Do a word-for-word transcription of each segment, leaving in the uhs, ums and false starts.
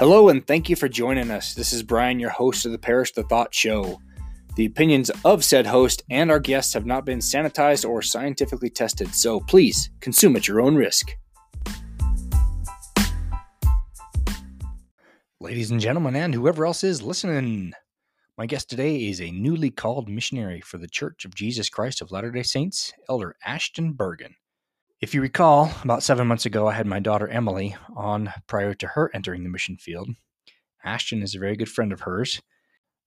Hello, and thank you for joining us. This is Brian, your host of the Parish the Thought Show. The opinions of said host and our guests have not been sanitized or scientifically tested, so please consume at your own risk. Ladies and gentlemen, and whoever else is listening, my guest today is a newly called missionary for the Church of Jesus Christ of Latter-day Saints, Elder Ashton Bergen. If you recall, about seven months ago, I had my daughter Emily on prior to her entering the mission field. Ashton is a very good friend of hers.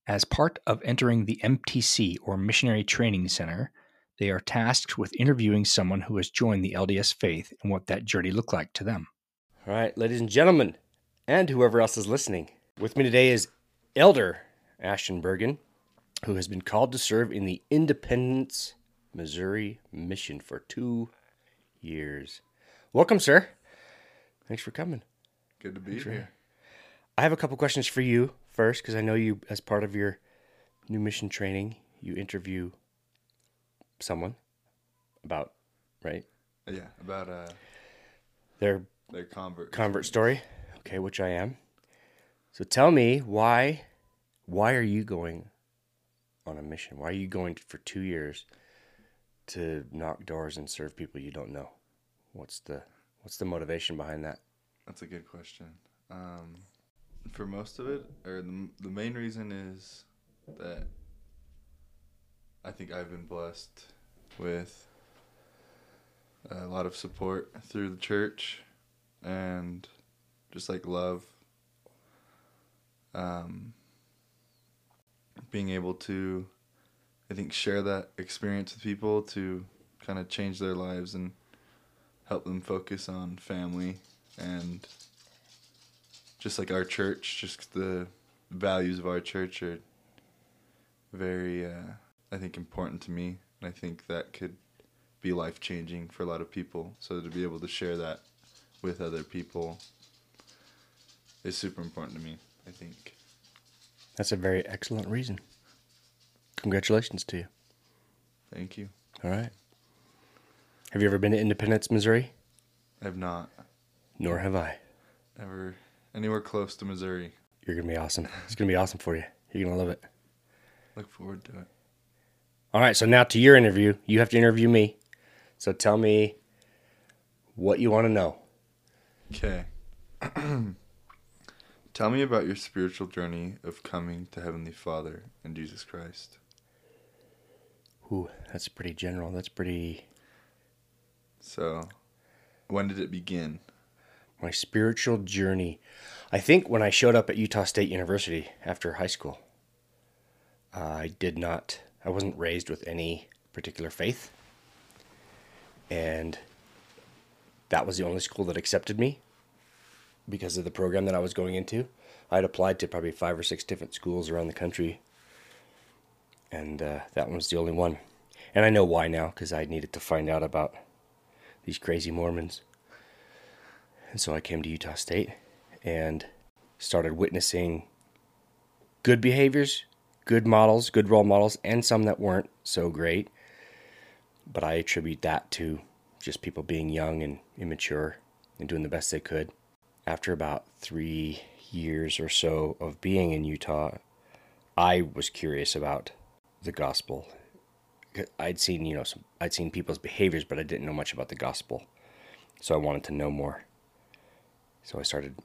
As part of entering the M T C, or Missionary Training Center, they are tasked with interviewing someone who has joined the L D S faith and what that journey looked like to them. All right, ladies and gentlemen, and whoever else is listening, with me today is Elder Ashton Bergen, who has been called to serve in the Independence, Missouri Mission for two years. Welcome, sir. Thanks for coming. Good to be Thanks here. I have a couple questions for you first, because I know you, as part of your new mission training, you interview someone about, right? Yeah, about uh, their their convert convert story. Okay, which I am. So tell me why why are you going on a mission? Why are you going for two years? To knock doors and serve people you don't know. What's the what's the motivation behind that? That's a good question. Um, for most of it, or the, the main reason is that I think I've been blessed with a lot of support through the church and just like love. Um, being able to I think share that experience with people to kind of change their lives and help them focus on family and just like our church, just the values of our church are very, uh, I think, important to me. And I think that could be life-changing for a lot of people. So to be able to share that with other people is super important to me, I think. That's a very excellent reason. Congratulations to you. Thank you. All right. Have you ever been to Independence, Missouri? I have not. Nor have I. Never anywhere close to Missouri. You're going to be awesome. It's going to be awesome for you. You're going to love it. Look forward to it. All right. So now to your interview. You have to interview me. So tell me what you want to know. Okay. Tell me about your spiritual journey of coming to Heavenly Father and Jesus Christ. Ooh, that's pretty general. That's pretty... So, when did it begin? My spiritual journey. I think when I showed up at Utah State University after high school. Uh, I did not... I wasn't raised with any particular faith. And that was the only school that accepted me because of the program that I was going into. I had applied to probably five or six different schools around the country. And uh, that one was the only one. And I know why now, because I needed to find out about these crazy Mormons. And so I came to Utah State and started witnessing good behaviors, good models, good role models, and some that weren't so great. But I attribute that to just people being young and immature and doing the best they could. After about three years or so of being in Utah, I was curious about the gospel. I'd seen, you know, some, I'd seen people's behaviors, but I didn't know much about the gospel. So I wanted to know more. So I started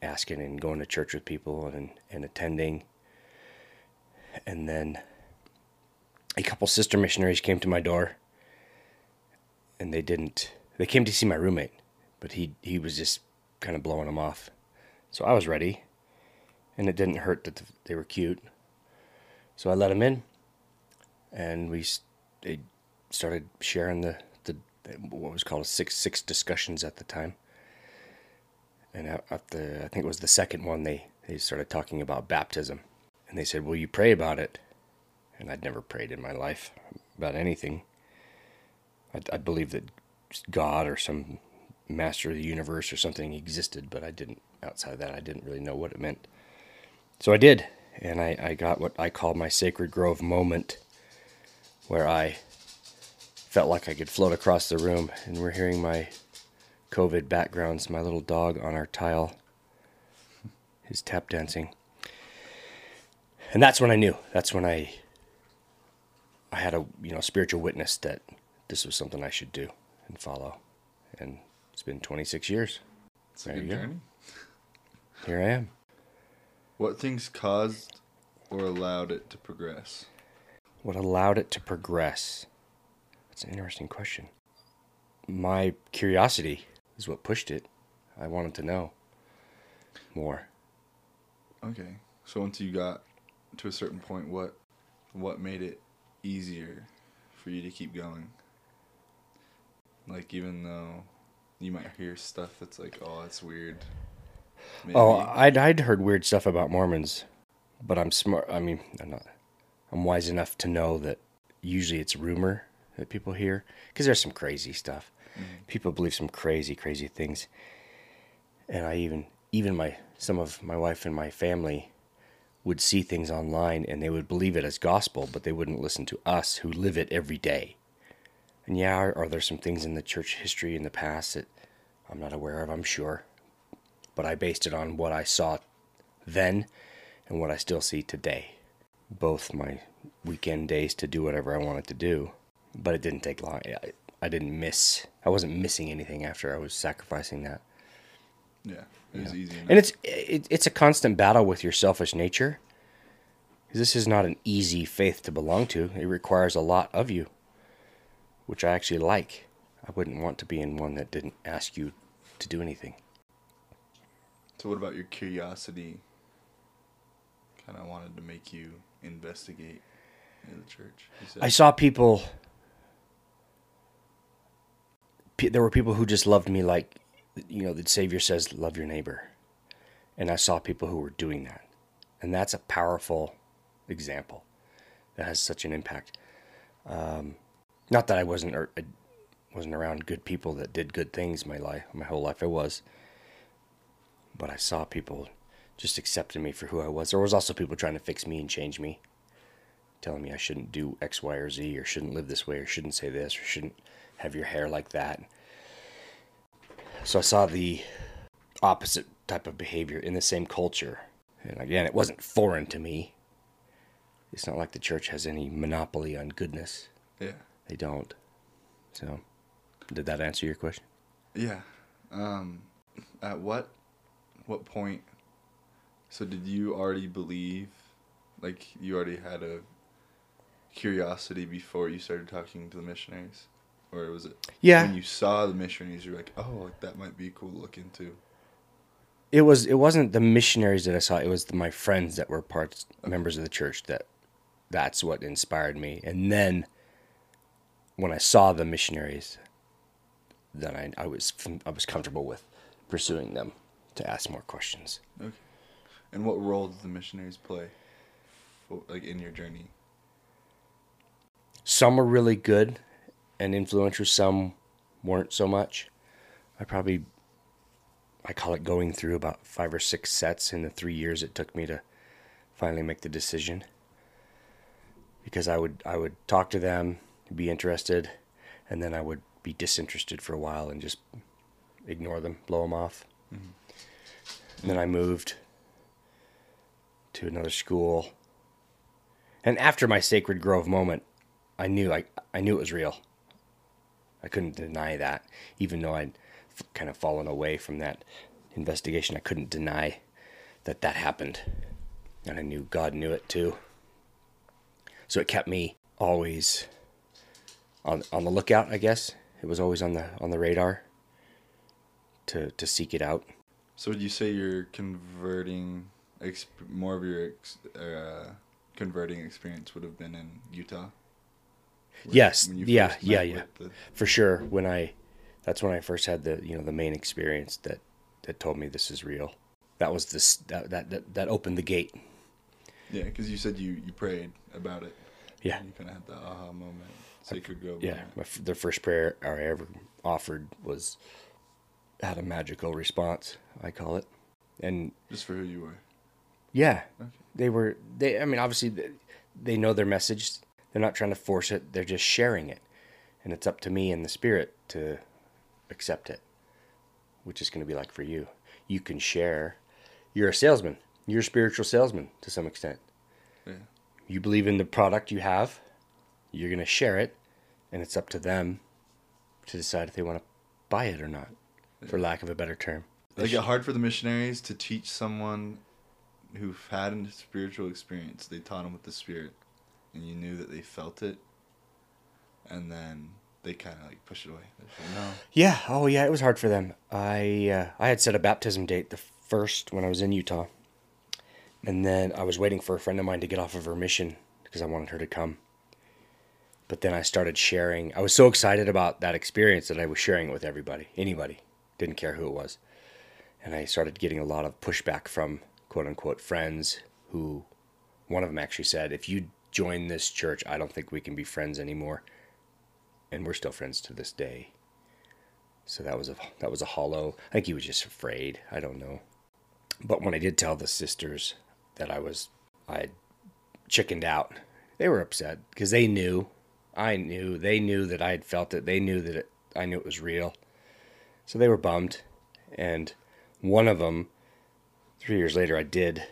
asking and going to church with people and, and attending. And then a couple sister missionaries came to my door, and they didn't, they came to see my roommate, but he, he was just kind of blowing them off. So I was ready, and it didn't hurt that they were cute. So I let them in, and we they started sharing the, the what was called a six six discussions at the time. And after, I think it was the second one, they, they started talking about baptism. And they said, will you pray about it? And I'd never prayed in my life about anything. I, I believe that God or some master of the universe or something existed, but I didn't, outside of that, I didn't really know what it meant. So I did. And I, I got what I call my Sacred Grove moment, where I felt like I could float across the room. And we're hearing my COVID backgrounds, my little dog on our tile. his tap dancing. And that's when I knew. That's when I I had a you know spiritual witness that this was something I should do and follow. And it's been twenty-six years. It's a good journey. Here I am. What things caused or allowed it to progress? What allowed it to progress? That's an interesting question. My curiosity is what pushed it. I wanted to know more. Okay. So once you got to a certain point, what what made it easier for you to keep going? Like, even though you might hear stuff that's like, oh, that's weird. Maybe. Oh, I'd I'd heard weird stuff about Mormons, but I'm smart. I mean, I'm not. I'm wise enough to know that usually it's rumor that people hear, because there's some crazy stuff. Mm-hmm. People believe some crazy, crazy things, and I even even my some of my wife and my family would see things online and they would believe it as gospel, but they wouldn't listen to us who live it every day. And yeah, are, are there some things in the church history in the past that I'm not aware of? I'm sure, but I based it on what I saw then and what I still see today. Both my weekend days to do whatever I wanted to do, but it didn't take long. I, I didn't miss. I wasn't missing anything after I was sacrificing that. Yeah, it was yeah. easy enough. And it's it, it's a constant battle with your selfish nature. This is not an easy faith to belong to. It requires a lot of you, which I actually like. I wouldn't want to be in one that didn't ask you to do anything. So what about your curiosity kind of wanted to make you investigate in the church? You said. I saw people. There were people who just loved me like, you know, the Savior says, love your neighbor. And I saw people who were doing that. And that's a powerful example that has such an impact. Um, not that I wasn't or, I wasn't around good people that did good things my life, my whole life I was. But I saw people just accepting me for who I was. There was also people trying to fix me and change me, telling me I shouldn't do X, Y, or Z, or shouldn't live this way, or shouldn't say this, or shouldn't have your hair like that. So I saw the opposite type of behavior in the same culture. And again, it wasn't foreign to me. It's not like the church has any monopoly on goodness. Yeah. They don't. So, did that answer your question? Yeah. Um, at what what point, so did you already believe, like you already had a curiosity before you started talking to the missionaries? Or was it yeah. when you saw the missionaries, you were like, oh, like, that might be cool to look into? It, was, it wasn't the missionaries that I saw. It was the, my friends that were parts okay. members of the church. That That's what inspired me. And then when I saw the missionaries, then I, I, was, I was comfortable with pursuing them to ask more questions. Okay. And what role did the missionaries play for, like, in your journey? Some were really good and influential, some weren't so much. I probably, I call it going through about five or six sets in the three years it took me to finally make the decision. Because I would I would talk to them, be interested, and then I would be disinterested for a while and just ignore them, blow them off. Mm-hmm. And then I moved to another school. And after my Sacred Grove moment, I knew I, I knew it was real. I couldn't deny that, even though I'd f- kind of fallen away from that investigation. I couldn't deny that that happened, and I knew God knew it too. So it kept me always on on the lookout, I guess. It was always on the on the radar to to seek it out. So would you say you're converting exp- more of your ex- uh, converting experience would have been in Utah? With, yes. Yeah. Yeah. Yeah. The... For sure. When I, that's when I first had the, you know, the main experience that, that told me this is real. That was this, that, that, that, that opened the gate. Yeah. Cause you said you, you prayed about it. Yeah. And you kind of had the aha moment. Sacred Grove. Yeah. My, the first prayer I ever offered was, had a magical response, I call it. And just for who you were. Yeah. Okay. They were, they, I mean, obviously they, they know their message. They're not trying to force it. They're just sharing it. And it's up to me and the Spirit to accept it, which is going to be like for you. You can share you're a salesman. You're a spiritual salesman to some extent. Yeah. You believe in the product you have. You're going to share it, and it's up to them to decide if they want to buy it or not, yeah. for lack of a better term. Like, it's hard for the missionaries to teach someone who've had a spiritual experience. They taught them with the Spirit, and you knew that they felt it, and then they kind of like push it away. Like, no. Yeah. Oh, yeah. It was hard for them. I uh, I had set a baptism date the first when I was in Utah, and then I was waiting for a friend of mine to get off of her mission because I wanted her to come. But then I started sharing. I was so excited about that experience that I was sharing it with everybody, anybody. Didn't care who it was. And I started getting a lot of pushback from quote-unquote friends who, one of them actually said, if you join this church, I don't think we can be friends anymore. And we're still friends to this day. So that was a that was a hollow. I think he was just afraid. I don't know. But when I did tell the sisters that I was, I had chickened out, they were upset because they knew. I knew. They knew that I had felt it. They knew that it, I knew it was real. So they were bummed. And one of them, three years later, I did.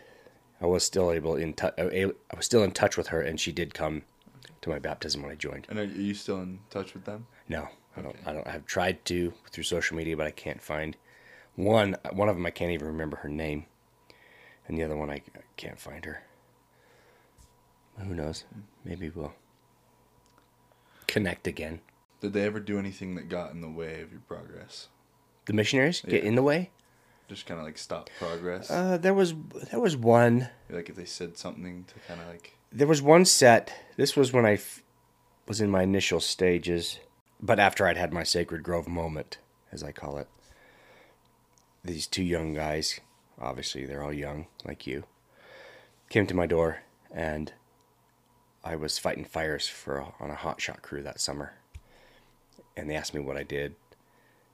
I was still able in tu- I was still in touch with her, and she did come to my baptism when I joined. And are you still in touch with them? No, I don't. Okay. I don't. I've tried to through social media, but I can't find one. One of them, I can't even remember her name, and the other one, I, I can't find her. Who knows? Maybe we'll connect again. Did they ever do anything that got in the way of your progress? The missionaries yeah. get in the way. Just kind of like stop progress. Uh, there was there was one. Like if they said something to kind of like. There was one set. This was when I f- was in my initial stages, but after I'd had my Sacred Grove moment, as I call it. These two young guys, obviously they're all young like you, came to my door, and I was fighting fires for on a hot shot crew that summer, and they asked me what I did.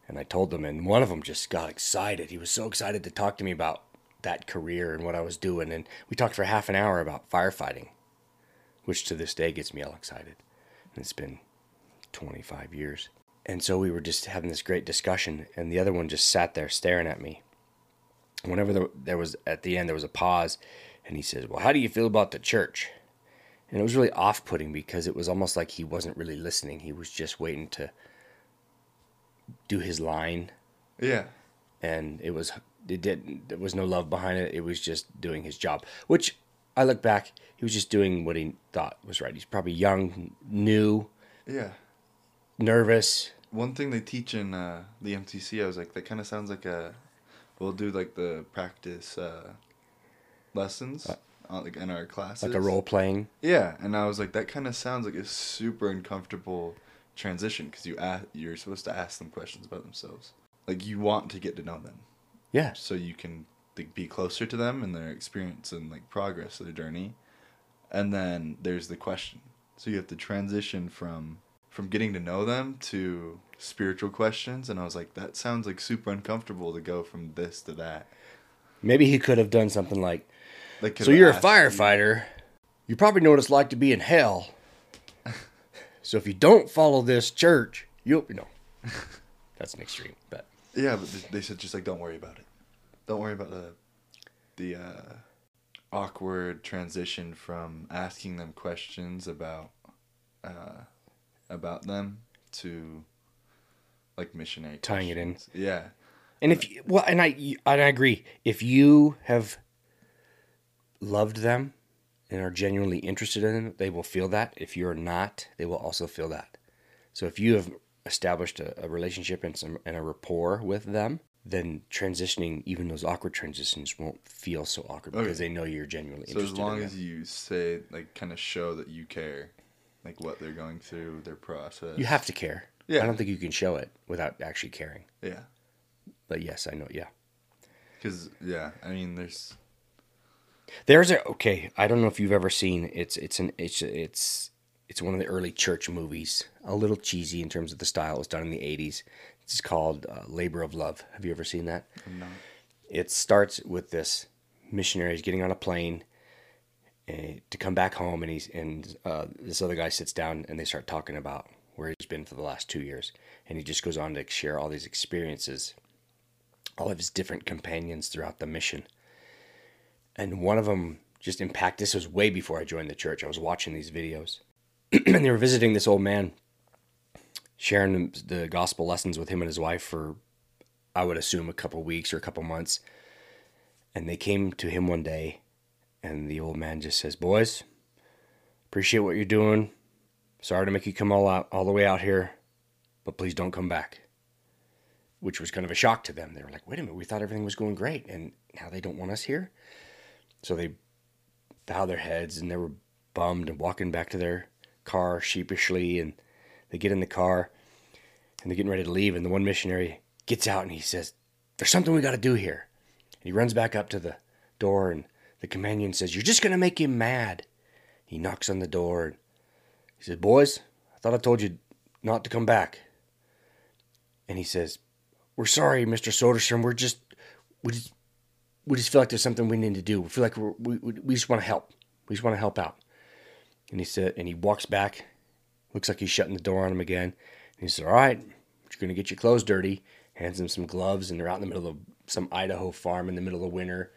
And I told them, and one of them just got excited. He was so excited to talk to me about that career and what I was doing. And we talked for half an hour about firefighting, which to this day gets me all excited. And it's been twenty-five years. And so we were just having this great discussion, and the other one just sat there staring at me. Whenever there, there was, at the end, there was a pause, and he says, well, how do you feel about the church? And it was really off-putting because it was almost like he wasn't really listening. He was just waiting to do his line. Yeah. And it was, it didn't, there was no love behind it. It was just doing his job, which I look back, he was just doing what he thought was right. He's probably young, new. Yeah. Nervous. One thing they teach in uh, the M T C, I was like, that kind of sounds like a, we'll do like the practice uh, lessons uh, on, like in our classes. Like a role playing. Yeah. And I was like, that kind of sounds like a super uncomfortable transition, because you ask, you're supposed to ask them questions about themselves. Like, you want to get to know them. Yeah. So you can be closer to them and their experience and, like, progress of their journey. And then there's the question. So you have to transition from from getting to know them to spiritual questions. And I was like, that sounds, like, super uncomfortable to go from this to that. Maybe he could have done something like, like so you're a firefighter. You, you probably know what it's like to be in hell. So if you don't follow this church, you'll, you know, that's an extreme, but. Yeah, but they said just like, don't worry about it. Don't worry about the the uh, awkward transition from asking them questions about uh, about them to like missionary tying questions. It in. Yeah. And if you, well, and I and I agree. If you have loved them and are genuinely interested in them, they will feel that. If you're not, they will also feel that. So if you have established a, a relationship and, some, and a rapport with them, then transitioning, even those awkward transitions, won't feel so awkward okay. because they know you're genuinely so interested. So as long as you say, like, kind of show that you care, like what they're going through, their process. You have to care. Yeah. I don't think you can show it without actually caring. Yeah. But yes, I know. Yeah. Because, yeah, I mean, there's... There's a okay. I don't know if you've ever seen it's it's an it's it's it's one of the early church movies. A little cheesy in terms of the style. It was done in the eighties. It's called uh, Labor of Love. Have you ever seen that? No. It starts with this missionary getting on a plane uh, to come back home, and he's and uh, this other guy sits down, and they start talking about where he's been for the last two years, and he just goes on to share all these experiences, all of his different companions throughout the mission. and one of them just impacted. This was way before I joined the church. I was watching these videos, and they were visiting this old man, sharing the gospel lessons with him and his wife for, I would assume, a couple weeks or a couple months. And they came to him one day, and the old man just says, "Boys, appreciate what you're doing. Sorry to make you come all out, all the way out here, but please don't come back." Which was kind of a shock to them. They were like, wait a minute, we thought everything was going great, and now they don't want us here? So they bowed their heads, and they were bummed and walking back to their car sheepishly, and they get in the car, and they're getting ready to leave, and the one missionary gets out, and he says, "There's something we got to do here." And he runs back up to the door, and the companion says, "You're just going to make him mad." He knocks on the door, and he says, "Boys, I thought I told you not to come back." And he says, "We're sorry, Mister Soderstrom. We're just, we just, we just feel like there's something we need to do. We feel like we're, we, we just want to help. We just want to help out." And he said, and he walks back. Looks like he's shutting the door on him again. And he says, "All right, you're going to get your clothes dirty." Hands him some gloves, and they're out in the middle of some Idaho farm in the middle of winter.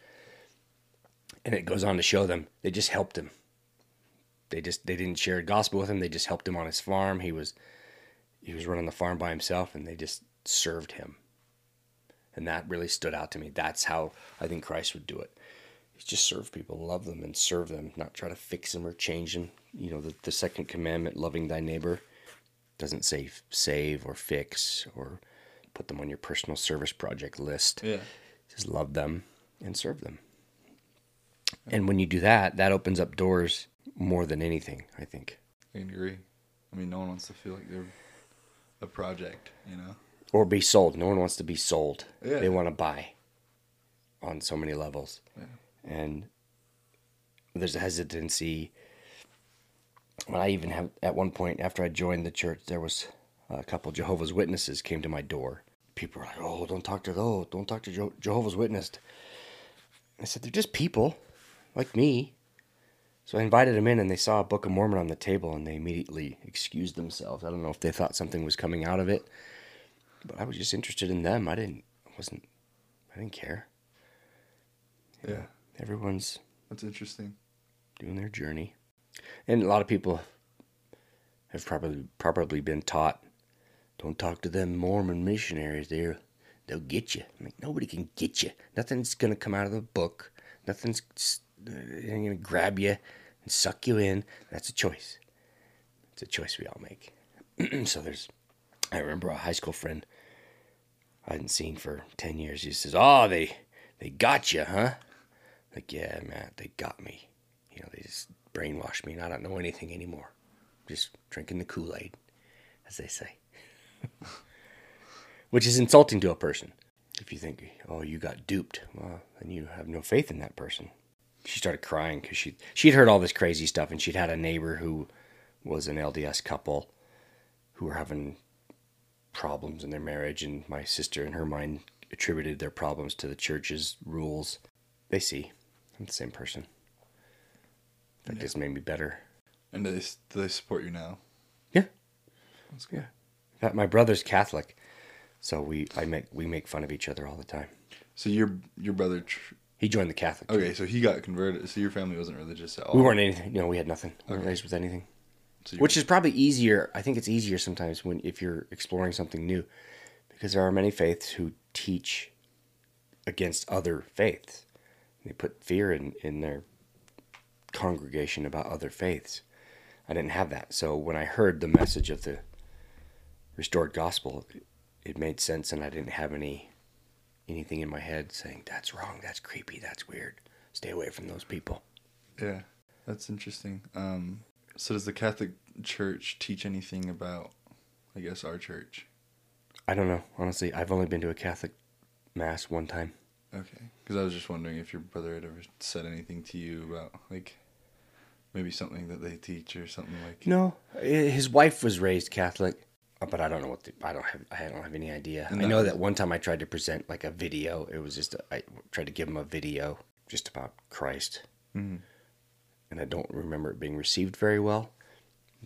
And it goes on to show them they just helped him. They just they didn't share the gospel with him. They just helped him on his farm. He was he was running the farm by himself, and they just served him. And that really stood out to me. That's how I think Christ would do it. He's just serve people, love them, and serve them, not try to fix them or change them. You know, the, the second commandment, loving thy neighbor, doesn't say save or fix or put them on your personal service project list. Yeah. Just love them and serve them. And when you do that, that opens up doors more than anything, I think. I can agree. I mean, no one wants to feel like they're a project, you know? Or be sold. No one wants to be sold. Yeah. They want to buy on so many levels. Yeah. And there's a hesitancy. When I even have, at one point, after I joined the church, there was a couple Jehovah's Witnesses came to my door. People were like, "Oh, don't talk to those. Don't talk to Je- Jehovah's Witnesses." I said, "They're just people like me." So I invited them in, and they saw a Book of Mormon on the table, and they immediately excused themselves. I don't know if they thought something was coming out of it, but I was just interested in them. I didn't, I wasn't, I didn't care. You yeah. know, everyone's. That's interesting. Doing their journey. And a lot of people have probably, probably been taught, "Don't talk to them Mormon missionaries there. They'll get you." I'm like, nobody can get you. Nothing's going to come out of the book. Nothing's going to grab you and suck you in. That's a choice. It's a choice we all make. So there's, I remember a high school friend I hadn't seen for ten years. He says, "Oh, they, they got you, huh?" Like, yeah, man, they got me. You know, they just brainwashed me, and I don't know anything anymore. I'm just drinking the Kool-Aid, as they say. Which is insulting to a person. If you think, "Oh, you got duped," well, then you have no faith in that person. She started crying because she, she'd heard all this crazy stuff, and she'd had a neighbor who was an L D S couple who were having problems in their marriage, and my sister, in her mind, attributed their problems to the church's rules. They see. I'm the same person. That yeah. just made me better. And do they, do they support you now? Yeah. That's good. Yeah. In fact, my brother's Catholic, so we I make we make fun of each other all the time. So your your brother tr- he joined the Catholic Church. Okay, so he got converted. So your family wasn't religious at all. We weren't anything. You know, we had nothing. We okay. weren't raised with anything. So which is probably easier. I think it's easier sometimes when if you're exploring something new, because there are many faiths who teach against other faiths. They put fear in, in their congregation about other faiths. I didn't have that. So when I heard the message of the restored gospel, it made sense, and I didn't have any anything in my head saying, "That's wrong, that's creepy, that's weird. Stay away from those people." Yeah, that's interesting. Um, so does the Catholic Church teach anything about, I guess, our church? I don't know. Honestly, I've only been to a Catholic mass one time. Okay, because I was just wondering if your brother had ever said anything to you about, like, maybe something that they teach or something like. No, his wife was raised Catholic, but I don't know what the, I don't have I don't have any idea. And I know that one time I tried to present like a video. It was just a, I tried to give him a video just about Christ, mm-hmm. and I don't remember it being received very well.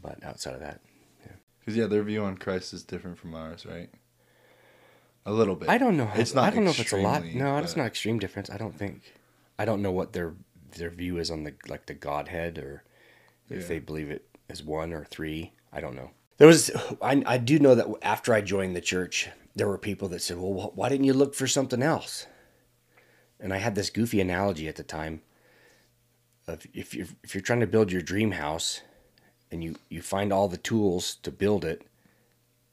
But outside of that, yeah, because yeah, their view on Christ is different from ours, right? A little bit. I don't know. How, it's not I don't know if it's a lot. No, it's not extreme difference. I don't think. I don't know what their their view is on the like the Godhead, or if yeah. they believe it as one or three. I don't know. There was I I do know that after I joined the church, there were people that said, "Well, why didn't you look for something else?" And I had this goofy analogy at the time of if you're, if you're trying to build your dream house and you, you find all the tools to build it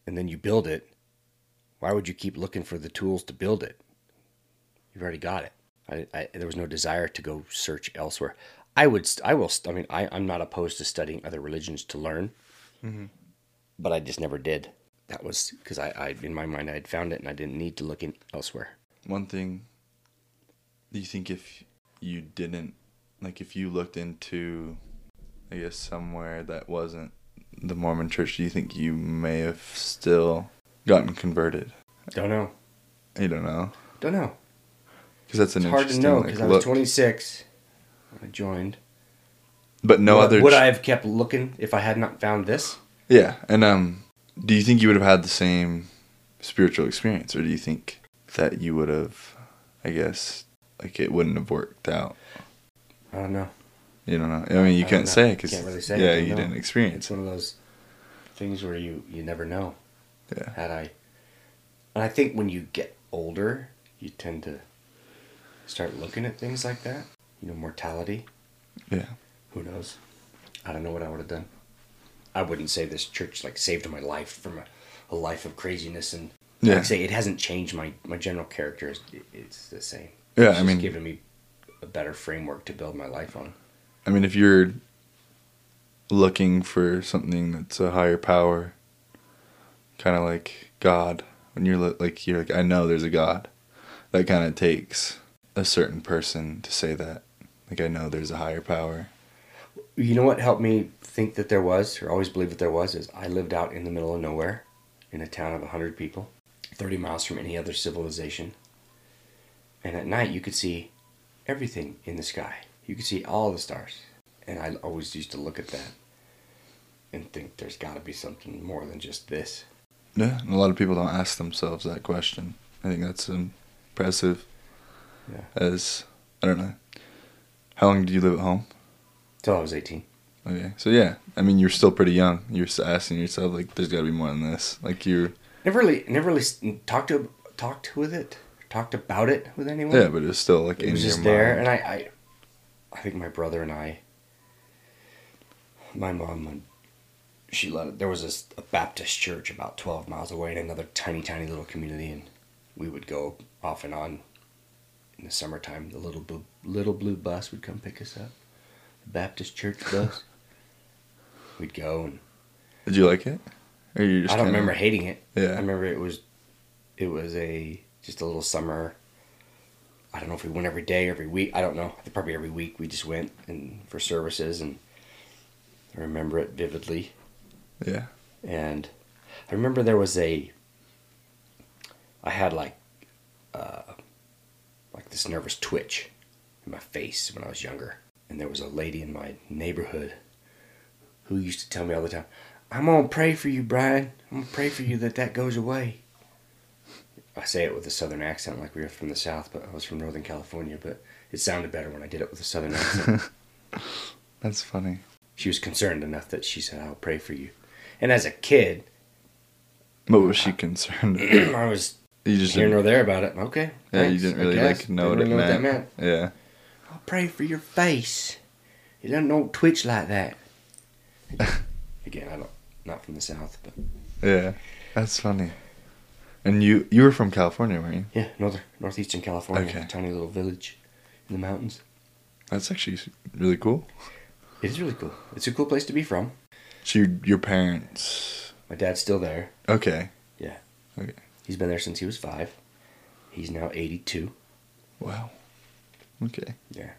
and then you build it, why would you keep looking for the tools to build it? You've already got it. I, I, there was no desire to go search elsewhere. I would, I will, I mean, I, I'm not opposed to studying other religions to learn, mm-hmm. but I just never did. That was because I, I, in my mind, I had found it and I didn't need to look in elsewhere. One thing, do you think if you didn't, like if you looked into, I guess, somewhere that wasn't the Mormon church, do you think you may have still gotten converted? Don't know. You don't know? Don't know. Because that's an it's interesting hard to know because like, I was twenty-six when I joined. But no would, other... Ch- would I have kept looking if I had not found this? Yeah. And um, do you think you would have had the same spiritual experience? Or do you think that you would have, I guess, like it wouldn't have worked out? I don't know. You don't know. I mean, you I can't say because really yeah, anything, you no. didn't experience. It's one of those things where you, you never know. Yeah. Had I, and I think when you get older, you tend to start looking at things like that. You know, mortality. Yeah. Who knows? I don't know what I would have done. I wouldn't say this church like saved my life from a, a life of craziness, and yeah. like I say it hasn't changed my my general character. It, it's the same. Yeah, it's I mean, given me a better framework to build my life on. I mean, if you're looking for something that's a higher power, kind of like God, when you're like, you're like, I know there's a God. That kind of takes a certain person to say that, like, I know there's a higher power. You know what helped me think that there was, or always believe that there was, is I lived out in the middle of nowhere, in a town of one hundred people, thirty miles from any other civilization. And at night, you could see everything in the sky. You could see all the stars. And I always used to look at that and think there's got to be something more than just this. Yeah, and a lot of people don't ask themselves that question. I think that's impressive. Yeah. As, I don't know, how long did you live at home? Till I was eighteen. Okay, so yeah, I mean, you're still pretty young. You're asking yourself, like, there's got to be more than this. Like, you never really, never really talked to, talked with it. Talked about it with anyone. Yeah, but it was still like it in was your just mind. There, and I, I, I think my brother and I, my mom, she let it, there was this, a Baptist church about twelve miles away in another tiny, tiny little community, and we would go off and on. In the summertime, the little blue, little blue bus would come pick us up, the Baptist church bus. We'd go and. Did you like it? Or you just I don't kinda... remember hating it. Yeah, I remember it was, it was a. Just a little summer. I don't know if we went every day, every week. I don't know. Probably every week we just went and for services, and I remember it vividly. Yeah. And I remember there was a. I had like, uh, like this nervous twitch in my face when I was younger, and there was a lady in my neighborhood who used to tell me all the time, "I'm gonna pray for you, Brian. I'm gonna pray for you that that goes away." I say it with a southern accent like we were from the South, but I was from Northern California, but it sounded better when I did it with a southern accent. That's funny. She was concerned enough that she said, "I'll pray for you." And as a kid... What was she I, concerned about? I was you just here nor there about it. Okay. Yeah, thanks, you didn't really like know, didn't what, it really know meant. what that meant. Yeah. "I'll pray for your face. You don't know twitch like that." Again, I don't, not from the South, but... Yeah, that's funny. And you, you were from California, weren't you? Yeah, northern, northeastern California, okay. A tiny little village in the mountains. That's actually really cool. It is really cool. It's a cool place to be from. So your, your parents... My dad's still there. Okay. Yeah. Okay. He's been there since he was five. He's now eighty-two. Wow. Okay. Yeah.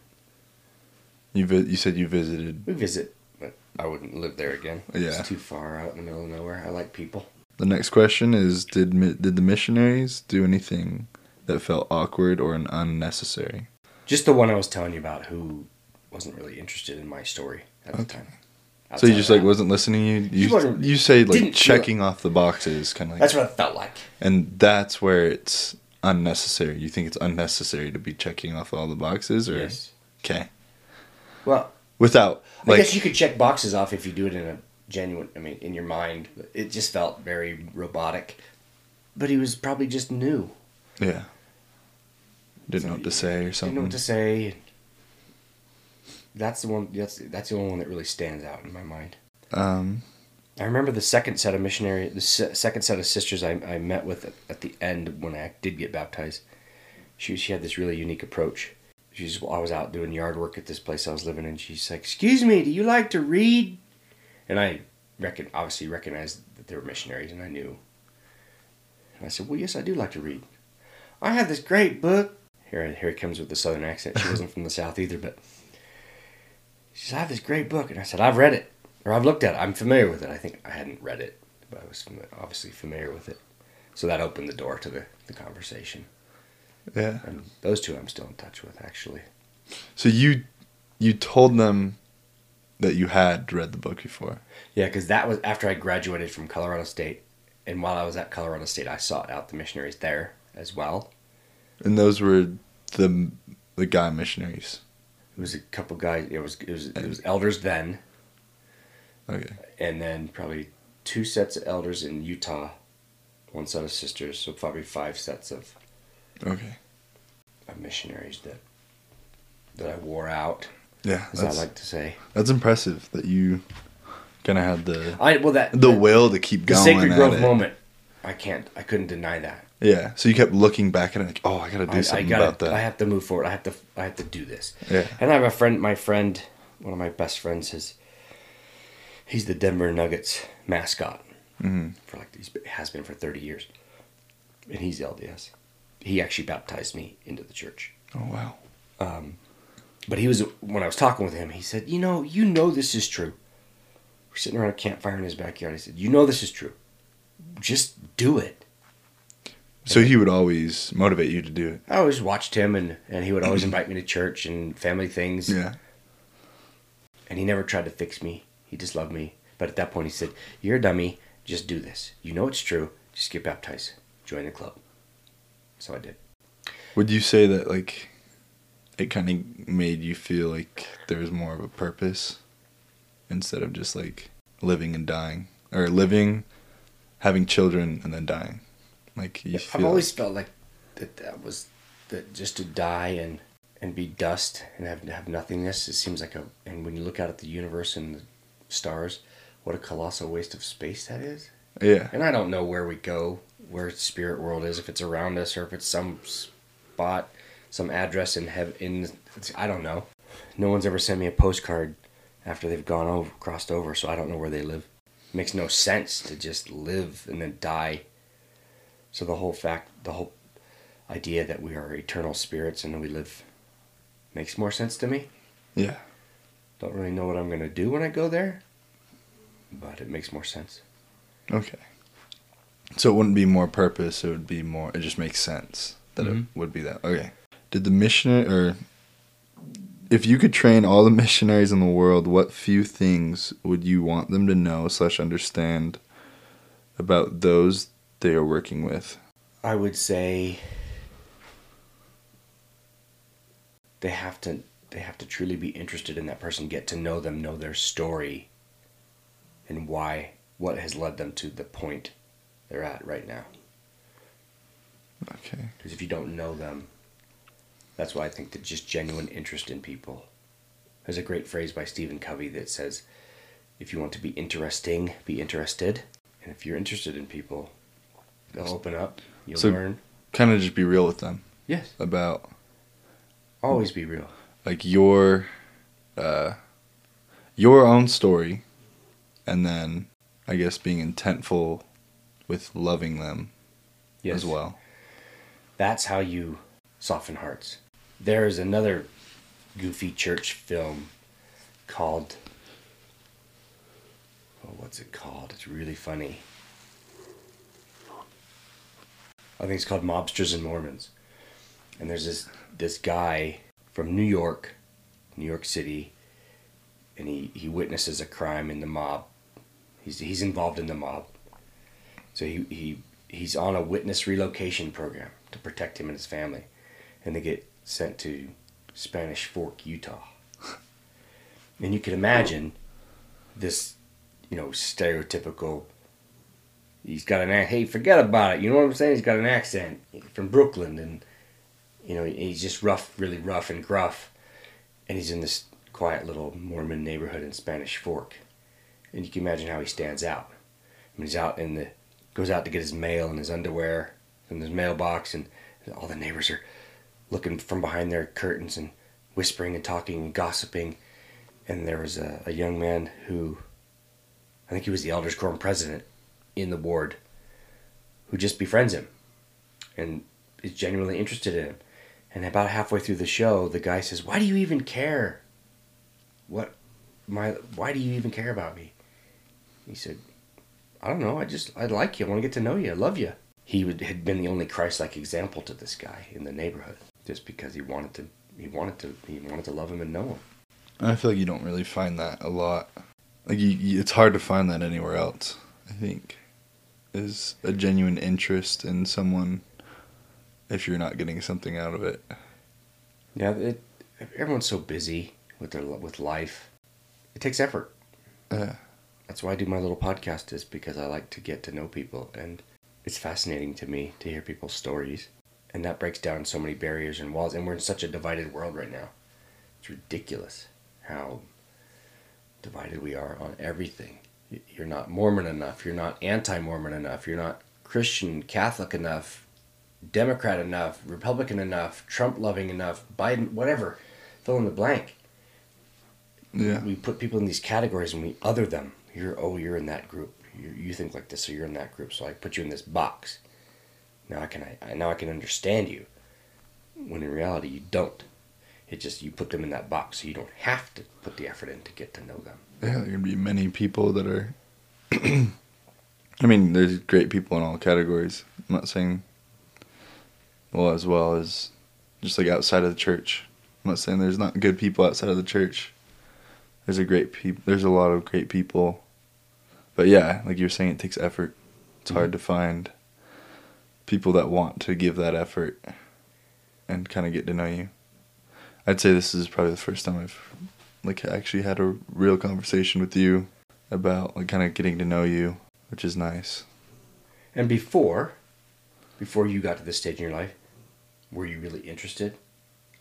You vi- you said you visited... We visit, but I wouldn't live there again. Yeah. It's too far out in the middle of nowhere. I like people. The next question is, did did the missionaries do anything that felt awkward or unnecessary? Just the one I was telling you about, who wasn't really interested in my story at okay. the time. Outside so you just like that. wasn't listening. You you, you say like checking feel, off the boxes, kind of. Like, that's what it felt like. And that's where it's unnecessary. You think it's unnecessary to be checking off all the boxes, or yes. Okay. Well, without, like, I guess you could check boxes off if you do it in a genuine, I mean, in your mind. It just felt very robotic. But he was probably just new. Yeah. Didn't so know what to say or something. Didn't know what to say. That's the one. That's that's the only one that really stands out in my mind. Um, I remember the second set of missionary, the se- second set of sisters I, I met with at, at the end when I did get baptized. She she had this really unique approach. She's I was out doing yard work at this place I was living in. She's like, "Excuse me, do you like to read?" And I reckon obviously recognized that they were missionaries, and I knew. And I said, "Well, yes, I do like to read. I have this great book." Here, here he comes with the southern accent. She wasn't from the South either, but. She said, "I have this great book." And I said, "I've read it. Or I've looked at it. I'm familiar with it." I think I hadn't read it, but I was familiar, obviously familiar with it. So that opened the door to the, the conversation. Yeah. And those two I'm still in touch with, actually. So you you told them that you had read the book before. Yeah, because that was after I graduated from Colorado State. And while I was at Colorado State, I sought out the missionaries there as well. And those were the the guy missionaries. It was a couple guys. It was it was it was elders then. Okay. And then probably two sets of elders in Utah, one set of sisters. So probably five sets of. Okay. Of missionaries that that I wore out. Yeah, as I like to say. That's impressive that you kind of had the I well that the that, will to keep going. The Sacred Grove moment. I can't. I couldn't deny that. Yeah, so you kept looking back and like, oh, I gotta do I, something I gotta, about that. I have to move forward. I have to. I have to do this. Yeah. And I have a friend. My friend, one of my best friends, is he's the Denver Nuggets mascot mm-hmm. for like he's has been for thirty years, and he's L D S. He actually baptized me into the church. Oh wow. Um, but he was when I was talking with him, he said, "You know, you know this is true." We're sitting around a campfire in his backyard. He said, "You know this is true. Just do it." So he would always motivate you to do it. I always watched him, and, and he would always invite me to church and family things. Yeah. And he never tried to fix me. He just loved me. But at that point, he said, "You're a dummy. Just do this. You know it's true. Just get baptized. Join the club." So I did. Would you say that, like, it kind of made you feel like there was more of a purpose instead of just, like, living and dying? Or living, having children, and then dying? Like you I've always felt like that, that was that just to die and, and be dust and have have nothingness. It seems like a and when you look out at the universe and the stars, what a colossal waste of space that is. Yeah. And I don't know where we go, where spirit world is, if it's around us or if it's some spot, some address in heaven. In I don't know. No one's ever sent me a postcard after they've gone over crossed over, so I don't know where they live. It makes no sense to just live and then die. So the whole fact, the whole idea that we are eternal spirits and we live makes more sense to me. Yeah. Don't really know what I'm going to do when I go there, but it makes more sense. Okay. So it wouldn't be more purpose, it would be more, it just makes sense that mm-hmm. it would be that. Okay. Did the missionary, or if you could train all the missionaries in the world, what few things would you want them to know slash understand about those they are working with? I would say they have to they have to truly be interested in that person, get to know them, know their story and why, what has led them to the point they're at right now. Okay. Because if you don't know them, that's why I think that just genuine interest in people. There's a great phrase by Stephen Covey that says, if you want to be interesting, be interested. And if you're interested in people, they'll open up. You'll so learn. Kind of just be real with them. Yes. About. Always be real. Like your, uh, your own story, and then I guess being intentful with loving them, yes. as well. That's how you soften hearts. There is another goofy church film called. Oh, what's it called? It's really funny. I think it's called Mobsters and Mormons. And there's this this guy from New York, New York City, and he, he witnesses a crime in the mob. He's he's involved in the mob. So he, he he's on a witness relocation program to protect him and his family. And they get sent to Spanish Fork, Utah. And you can imagine this, you know, stereotypical, he's got an accent, hey, forget about it, you know what I'm saying? He's got an accent from Brooklyn, and, you know, he's just rough, really rough and gruff. And he's in this quiet little Mormon neighborhood in Spanish Fork. And you can imagine how he stands out. I mean, he's out in the, goes out to get his mail in his underwear from his mailbox, and all the neighbors are looking from behind their curtains and whispering and talking and gossiping. And there was a, a young man who, I think he was the elders quorum president in the ward, who just befriends him and is genuinely interested in him. And about halfway through the show, the guy says, why do you even care? What, my, why do you even care about me? He said, I don't know, I just, I like you, I want to get to know you, I love you. He would, had been the only Christ-like example to this guy in the neighborhood, just because he wanted to, he wanted to, he wanted to love him and know him. I feel like you don't really find that a lot. Like, you, you, it's hard to find that anywhere else, I think, is a genuine interest in someone if you're not getting something out of it. Yeah, it, everyone's so busy with their with life. It takes effort. Uh, That's why I do my little podcast, is because I like to get to know people. And it's fascinating to me to hear people's stories. And that breaks down so many barriers and walls. And we're in such a divided world right now. It's ridiculous how divided we are on everything. You're not Mormon enough. You're not anti-Mormon enough. You're not Christian, Catholic enough, Democrat enough, Republican enough, Trump-loving enough, Biden, whatever. Fill in the blank. Yeah. We put people in these categories and we other them. You're, oh, you're in that group. You, you think like this, so you're in that group. So I put you in this box. Now I can, I, now I can understand you. When in reality, you don't. It just, you put them in that box, so you don't have to put the effort in to get to know them. Yeah, there are going to be many people that are... I mean, there's great people in all categories. I'm not saying... Well, as well as just like outside of the church. I'm not saying there's not good people outside of the church. There's a great peop- There's a lot of great people. But yeah, like you were saying, it takes effort. It's mm-hmm. hard to find people that want to give that effort and kind of get to know you. I'd say this is probably the first time I've like actually had a real conversation with you about like kind of getting to know you, which is nice. And before, before you got to this stage in your life, were you really interested?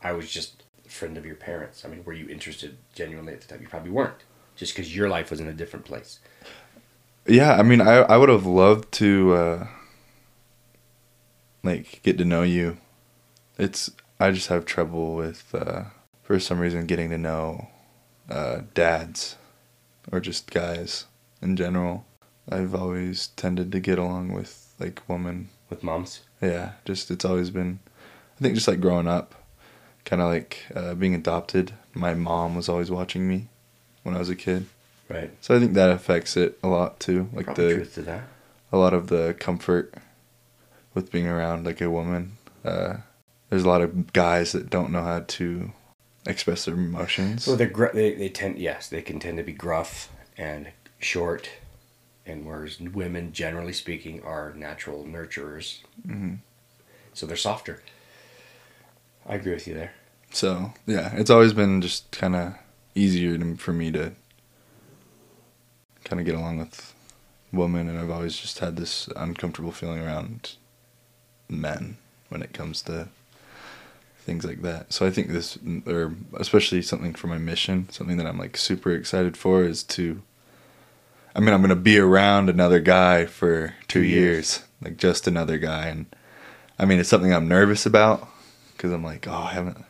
I was just a friend of your parents. I mean, were you interested genuinely at the time? You probably weren't, just because your life was in a different place. Yeah, I mean, I, I would have loved to uh, like get to know you. It's... I just have trouble with, uh, for some reason, getting to know uh, dads or just guys in general. I've always tended to get along with, like, women. With moms? Yeah, just it's always been, I think just, like, growing up, kind of like uh, being adopted. My mom was always watching me when I was a kid. Right. So I think that affects it a lot, too. Like Probably the truth to that. A lot of the comfort with being around, like, a woman. Uh There's a lot of guys that don't know how to express their emotions. Well, they're gr- they they tend yes, they can tend to be gruff and short, and whereas women, generally speaking, are natural nurturers, mm-hmm. so they're softer. I agree with you there. So yeah, it's always been just kind of easier to, for me to kind of get along with women, and I've always just had this uncomfortable feeling around men when it comes to things like that. So I think this, or especially something for my mission, something that I'm like super excited for is to, I mean, I'm going to be around another guy for two, two years. years, like just another guy. And I mean, it's something I'm nervous about because I'm like, oh, I haven't,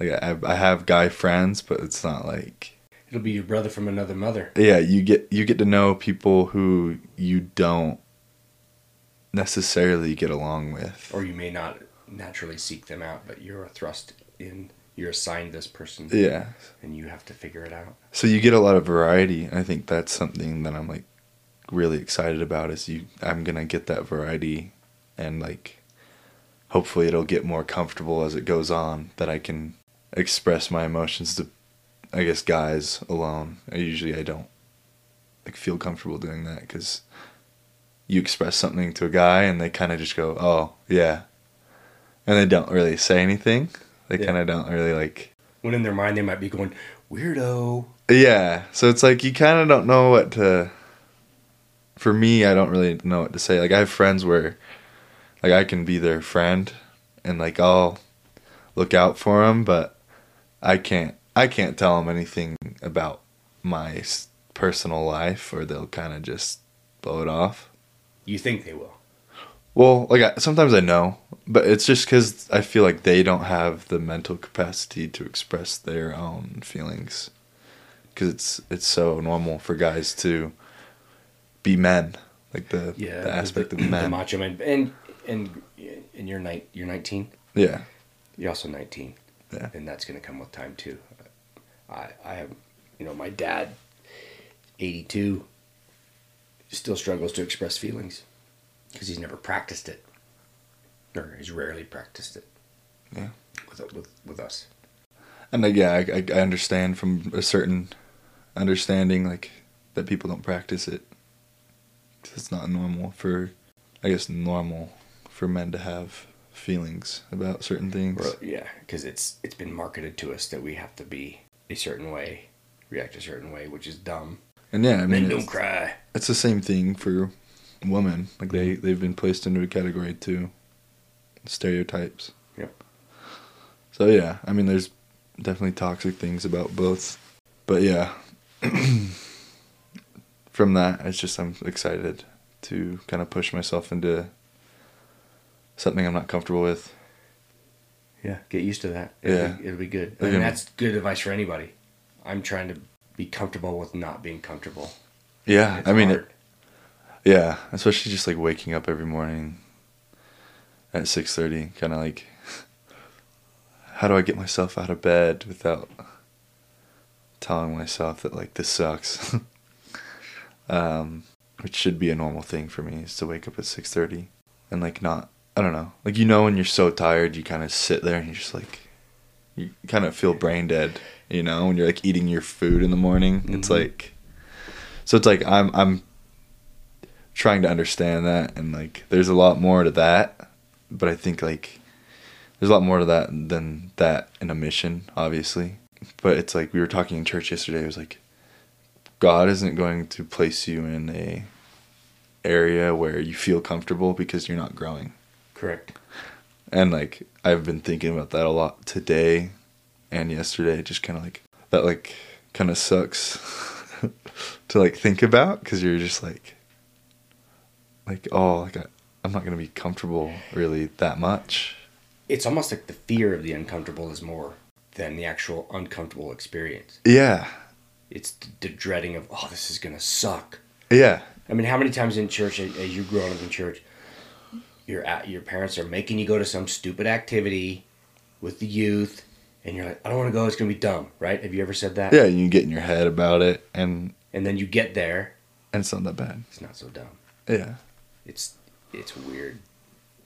like I, I have guy friends, but it's not like. It'll be your brother from another mother. Yeah. You get, you get to know people who you don't necessarily get along with. Or you may not naturally seek them out, but you're thrust in, you're assigned this person. Yeah. And you have to figure it out. So you get a lot of variety. I think that's something that I'm like really excited about is you, I'm going to get that variety and like, hopefully it'll get more comfortable as it goes on that I can express my emotions to, I guess, guys alone. I usually, I don't like feel comfortable doing that because you express something to a guy and they kind of just go, oh yeah. And they don't really say anything. They yeah. kind of don't really like... When in their mind they might be going, weirdo. Yeah. So it's like you kind of don't know what to... For me, I don't really know what to say. Like, I have friends where, like, I can be their friend and, like, I'll look out for them, but I can't, I can't tell them anything about my personal life, or they'll kind of just blow it off. You think they will? Well, like, I, sometimes I know, but it's just because I feel like they don't have the mental capacity to express their own feelings, because it's it's so normal for guys to be men, like the, yeah, the aspect the, of men, the macho men, and and and you're ni- you're nineteen. Yeah, you're also nineteen. Yeah, and that's gonna come with time too. I I have, you know, my dad, eighty-two, still struggles to express feelings. Because he's never practiced it, or he's rarely practiced it. Yeah, with with with us. And like, yeah, I I understand from a certain understanding, like, that people don't practice it. It's not normal for, I guess, normal for men to have feelings about certain things. Or, yeah, because it's it's been marketed to us that we have to be a certain way, react a certain way, which is dumb. And yeah, I mean, men don't cry. It's the same thing for women. Like, they, they've been placed into a category too. Stereotypes. Yep. So yeah, I mean, there's definitely toxic things about both. But yeah, from that, it's just, I'm excited to kind of push myself into something I'm not comfortable with. Yeah, get used to that. It'll yeah. Be, it'll be good. I mean, that's good advice for anybody. I'm trying to be comfortable with not being comfortable. Yeah, it's I mean... It, yeah, especially just, like, waking up every morning at six thirty, kind of like, how do I get myself out of bed without telling myself that, like, this sucks? um, which should be a normal thing for me, is to wake up at six thirty and, like, not, I don't know. Like, you know, when you're so tired, you kind of sit there and you're just, like, you kind of feel brain dead, you know? When you're, like, eating your food in the morning, mm-hmm. It's like, so it's like I'm I'm... trying to understand that, and like there's a lot more to that, but I think like there's a lot more to that than that in a mission, obviously. But it's like we were talking in church yesterday, it was like God isn't going to place you in a area where you feel comfortable because you're not growing. Correct. And like I've been thinking about that a lot today and yesterday, just kind of like that, like kind of sucks to like think about, because you're just like Like, oh, like I, I'm not going to be comfortable really that much. It's almost like the fear of the uncomfortable is more than the actual uncomfortable experience. Yeah. It's the, the dreading of, oh, this is going to suck. Yeah. I mean, how many times in church, as you grow up in church, you're at, your parents are making you go to some stupid activity with the youth, and you're like, I don't want to go, it's going to be dumb, right? Have you ever said that? Yeah, you get in your head about it. And, and then you get there. And it's not that bad. It's not so dumb. Yeah. It's it's weird.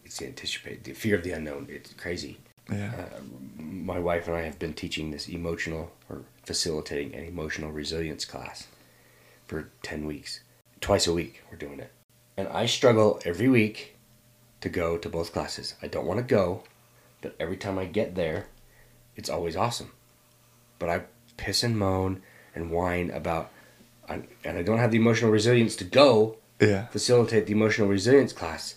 It's anticipated. The fear of the unknown. It's crazy. Yeah. Uh, my wife and I have been teaching this emotional, or facilitating an emotional resilience class for ten weeks. Twice a week we're doing it. And I struggle every week to go to both classes. I don't want to go, but every time I get there, it's always awesome. But I piss and moan and whine about, and I don't have the emotional resilience to go. Yeah. Facilitate the emotional resilience class.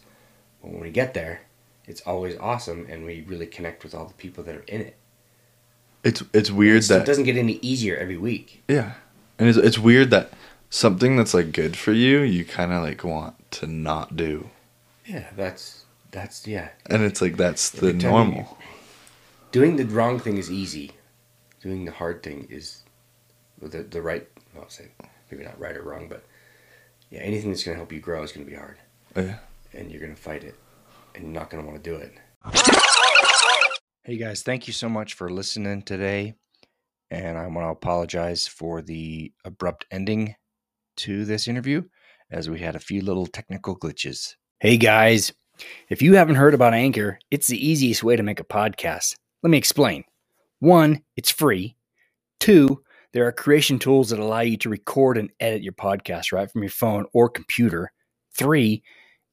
But when we get there, it's always awesome, and we really connect with all the people that are in it. It's it's weird it's, that it doesn't get any easier every week. Yeah, and it's it's weird that something that's like good for you, you kind of like want to not do. Yeah, that's that's yeah. And it's like that's the normal. Doing the wrong thing is easy. Doing the hard thing is the the right. Well, I'll say maybe not right or wrong, but. Yeah, anything that's going to help you grow is going to be hard. Oh, yeah. And you're going to fight it. And you're not going to want to do it. Hey, guys. Thank you so much for listening today. And I want to apologize for the abrupt ending to this interview, as we had a few little technical glitches. Hey, guys. If you haven't heard about Anchor, it's the easiest way to make a podcast. Let me explain. One, it's free. Two, there are creation tools that allow you to record and edit your podcast right from your phone or computer. Three,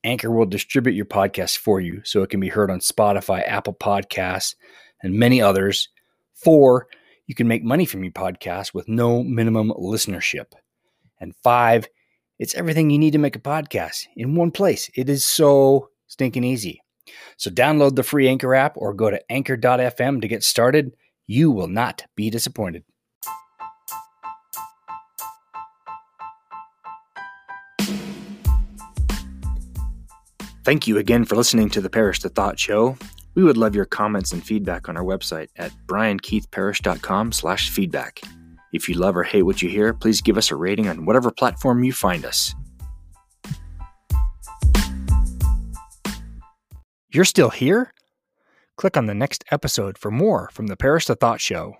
Anchor will distribute your podcast for you so it can be heard on Spotify, Apple Podcasts, and many others. Four, you can make money from your podcast with no minimum listenership. And five, it's everything you need to make a podcast in one place. It is so stinking easy. So download the free Anchor app or go to anchor dot f m to get started. You will not be disappointed. Thank you again for listening to the Parish the Thought Show. We would love your comments and feedback on our website at brian keith parish dot com slash feedback. If you love or hate what you hear, please give us a rating on whatever platform you find us. You're still here? Click on the next episode for more from the Parish the Thought Show.